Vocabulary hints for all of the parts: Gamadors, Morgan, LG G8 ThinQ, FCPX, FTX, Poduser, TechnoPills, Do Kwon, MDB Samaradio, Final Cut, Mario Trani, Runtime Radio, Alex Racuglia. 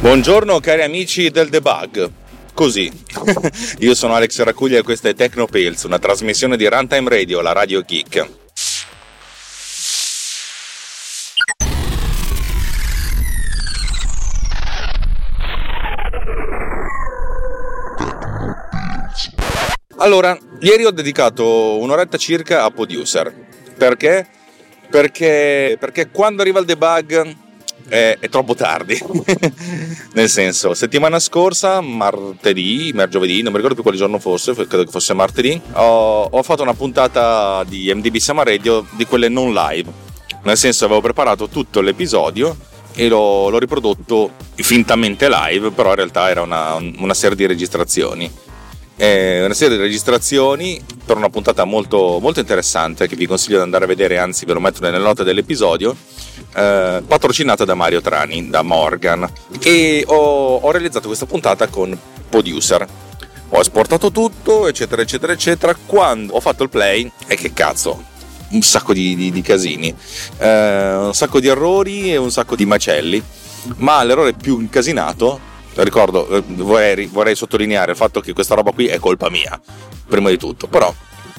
Buongiorno cari amici del debug. Così, io sono Alex Racuglia e questa è TechnoPills, una trasmissione di Runtime Radio, la radio geek. Allora, ieri ho dedicato un'oretta circa a Poduser. Perché? Perché quando arriva il debug è troppo tardi. Nel senso, settimana scorsa giovedì, non mi ricordo più quale giorno fosse, credo che fosse martedì, ho fatto una puntata di MDB Samaradio di quelle non live, nel senso avevo preparato tutto l'episodio e l'ho riprodotto fintamente live, però in realtà era una serie di registrazioni, per una puntata molto, molto interessante che vi consiglio di andare a vedere, anzi ve lo metto nelle note dell'episodio, patrocinata da Mario Trani, da Morgan, e ho realizzato questa puntata con PODuser. Ho esportato tutto, eccetera, quando ho fatto il play, e che cazzo, un sacco di casini, un sacco di errori e un sacco di macelli, ma l'errore più incasinato, ricordo, vorrei sottolineare il fatto che questa roba qui è colpa mia prima di tutto, però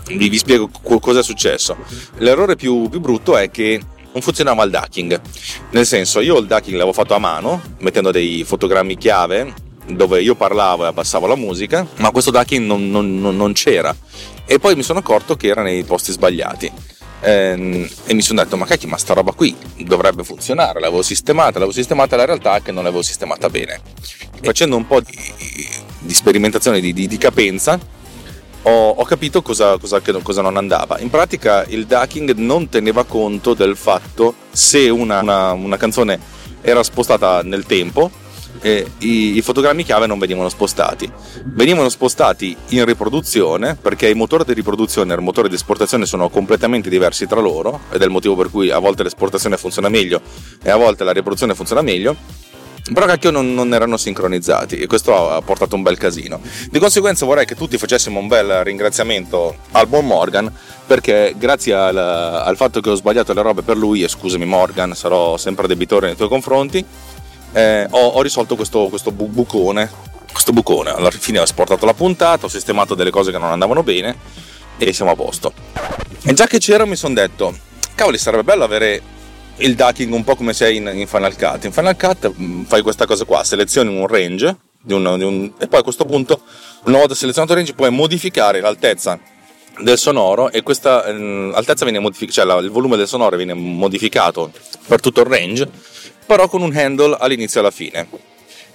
vi spiego cosa è successo. L'errore più brutto è che non funzionava il ducking, nel senso, io il ducking l'avevo fatto a mano mettendo dei fotogrammi chiave dove io parlavo e abbassavo la musica, ma questo ducking non c'era, e poi mi sono accorto che era nei posti sbagliati, e mi sono detto ma sta roba qui dovrebbe funzionare, l'avevo sistemata, la realtà è che non l'avevo sistemata bene. Facendo un po' di sperimentazione di capenza ho capito cosa non andava. In pratica il ducking non teneva conto del fatto se una canzone era spostata nel tempo, i fotogrammi chiave non venivano spostati in riproduzione, perché il motore di riproduzione e il motore di esportazione sono completamente diversi tra loro, ed è il motivo per cui a volte l'esportazione funziona meglio e a volte la riproduzione funziona meglio, però cacchio non erano sincronizzati, e questo ha portato un bel casino. Di conseguenza vorrei che tutti facessimo un bel ringraziamento al buon Morgan, perché grazie al fatto che ho sbagliato le robe per lui, e scusami Morgan, sarò sempre debitore nei tuoi confronti, ho risolto questo bucone. Alla fine ho esportato la puntata, ho sistemato delle cose che non andavano bene e siamo a posto. E già che c'ero mi sono detto cavoli, sarebbe bello avere il ducking un po' come sei in Final Cut. In Final Cut fai questa cosa qua, selezioni un range e poi a questo punto, una volta selezionato il range, puoi modificare l'altezza del sonoro, e questa altezza viene modificata, cioè il volume del sonoro viene modificato per tutto il range, però con un handle all'inizio e alla fine.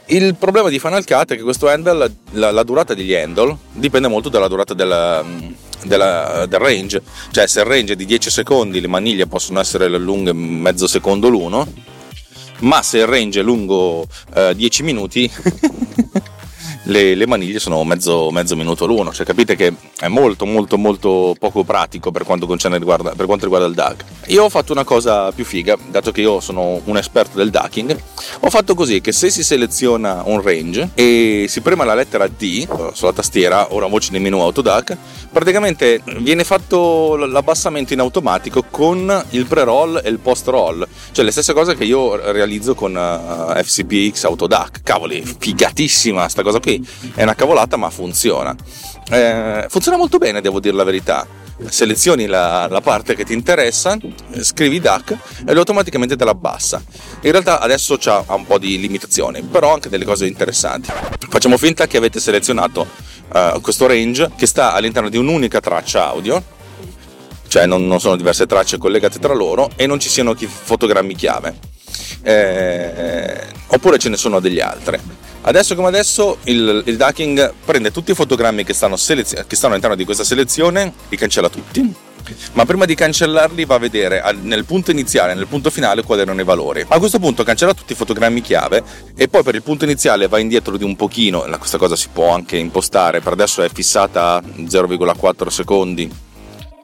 Il problema di Final Cut è che questo handle, la durata degli handle dipende molto dalla durata del range, cioè se il range è di 10 secondi le maniglie possono essere lunghe mezzo secondo l'uno, ma se il range è lungo 10 minuti le maniglie sono mezzo minuto l'uno, cioè capite che è molto molto molto poco pratico per quanto riguarda il duck. Io ho fatto una cosa più figa, dato che io sono un esperto del ducking, ho fatto così che se si seleziona un range e si prema la lettera D sulla tastiera, ora voce nel menu autoduck, praticamente viene fatto l'abbassamento in automatico con il pre-roll e il post-roll, cioè le stesse cose che io realizzo con FCPX autoduck. Cavoli, figatissima sta cosa qui, è una cavolata ma funziona. Funziona molto bene, devo dire la verità. Selezioni la parte che ti interessa, scrivi duck e lui automaticamente te la abbassa. In realtà adesso ha un po' di limitazioni, però anche delle cose interessanti. Facciamo finta che avete selezionato questo range che sta all'interno di un'unica traccia audio, cioè non sono diverse tracce collegate tra loro e non ci siano fotogrammi chiave, oppure ce ne sono degli altri. Adesso come adesso il ducking prende tutti i fotogrammi che stanno all'interno di questa selezione, li cancella tutti ma prima di cancellarli va a vedere nel punto iniziale e nel punto finale quali erano i valori. A questo punto cancella tutti i fotogrammi chiave e poi per il punto iniziale va indietro di un pochino. Questa cosa si può anche impostare, per adesso è fissata a 0,4 secondi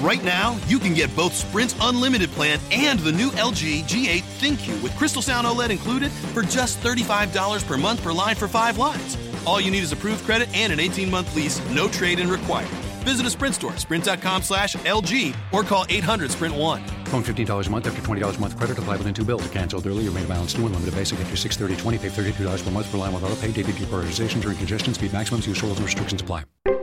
Right now, you can get both Sprint's Unlimited plan and the new LG G8 ThinQ with Crystal Sound OLED included for just $35 per month per line for 5 lines. All you need is approved credit and an 18-month lease, no trade-in required. Visit a Sprint store, sprint.com/LG, or call 800-SPRINT-1. Phone $15 a month after $20 a month credit applied within 2 bills. Canceled early or made a balance due. Unlimited basic after 6/30/20. Pay $32 per month per line with auto pay. Data prioritization during congestion. Speed maximums. Use rules and restrictions apply.